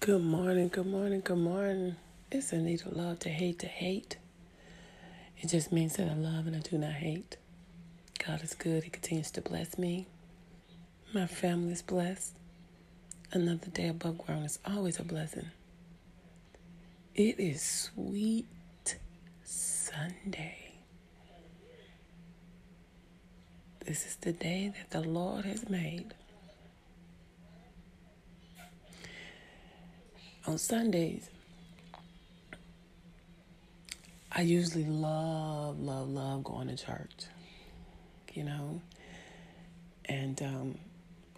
Good morning, good morning, good morning. It's a need of love to hate. It just means that I love and I do not hate. God is good. He continues to bless me. My family is blessed. Another day above ground is always a blessing. It is Sweet Sunday. This is the day that the Lord has made. On Sundays, I usually love going to church, you know. And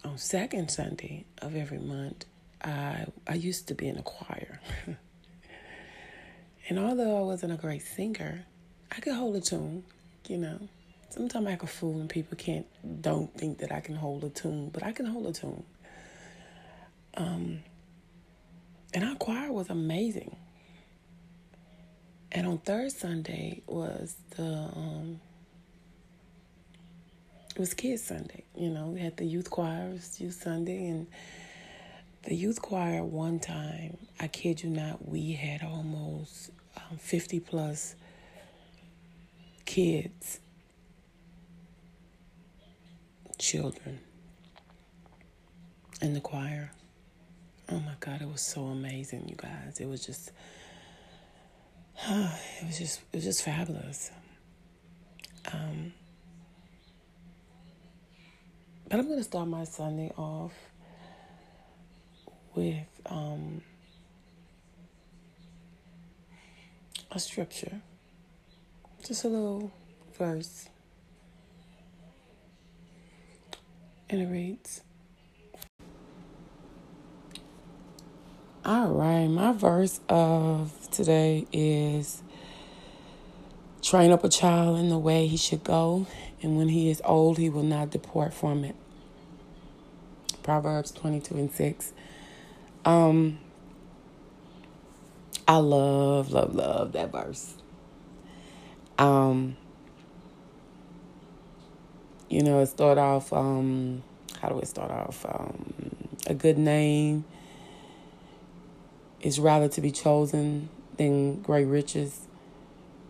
on second Sunday of every month, I used to be in a choir. And although I wasn't a great singer, I could hold a tune, you know. Sometimes I act a fool and people don't think that I can hold a tune, but I can hold a tune. And our choir was amazing. And on third Sunday was it was Kids Sunday. You know, we had the youth choir, it was Youth Sunday. And the youth choir one time, I kid you not, we had almost 50 plus kids, children in the choir. Oh my God, it was so amazing, you guys. It was just fabulous. But I'm going to start my Sunday off with a scripture, just a little verse, and it reads. All right, my verse of today is, train up a child in the way he should go, and when he is old, he will not depart from it. Proverbs 22:6. I love that verse. You know, it started off, how do we start off? A good name is rather to be chosen than great riches,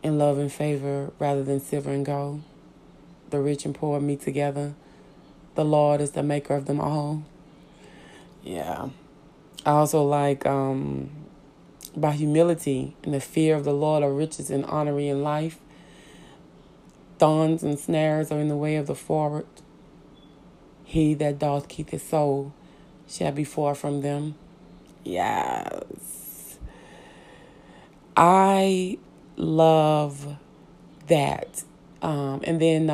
and love and favor rather than silver and gold. The rich and poor meet together. The Lord is the maker of them all. Yeah. I also like, by humility and the fear of the Lord are riches and honor in life. Thorns and snares are in the way of the forward. He that doth keep his soul shall be far from them. Yes. I love that. And then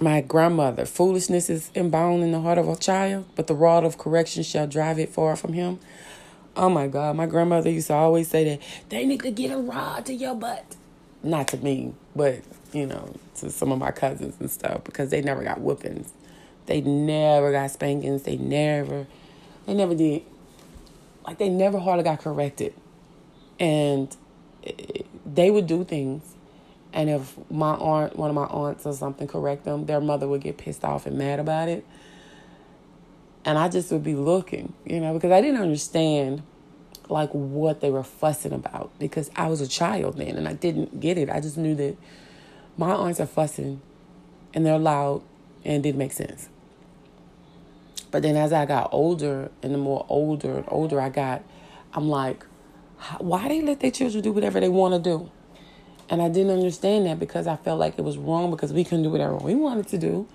my grandmother, foolishness is inborn in the heart of a child, but the rod of correction shall drive it far from him. Oh my God, my grandmother used to always say that they need to get a rod to your butt. Not to me, but you know, to some of my cousins and stuff, because they never got whoopings. They never got spankings. They never did. Like, they never hardly got corrected. And they would do things. And if one of my aunts or something correct them, their mother would get pissed off and mad about it. And I just would be looking, you know, because I didn't understand, like, what they were fussing about. Because I was a child then, and I didn't get it. I just knew that my aunts are fussing, and they're loud, and it didn't make sense. But then as I got older, and the more older I got, I'm like, why they let their children do whatever they want to do? And I didn't understand that because I felt like it was wrong because we couldn't do whatever we wanted to do.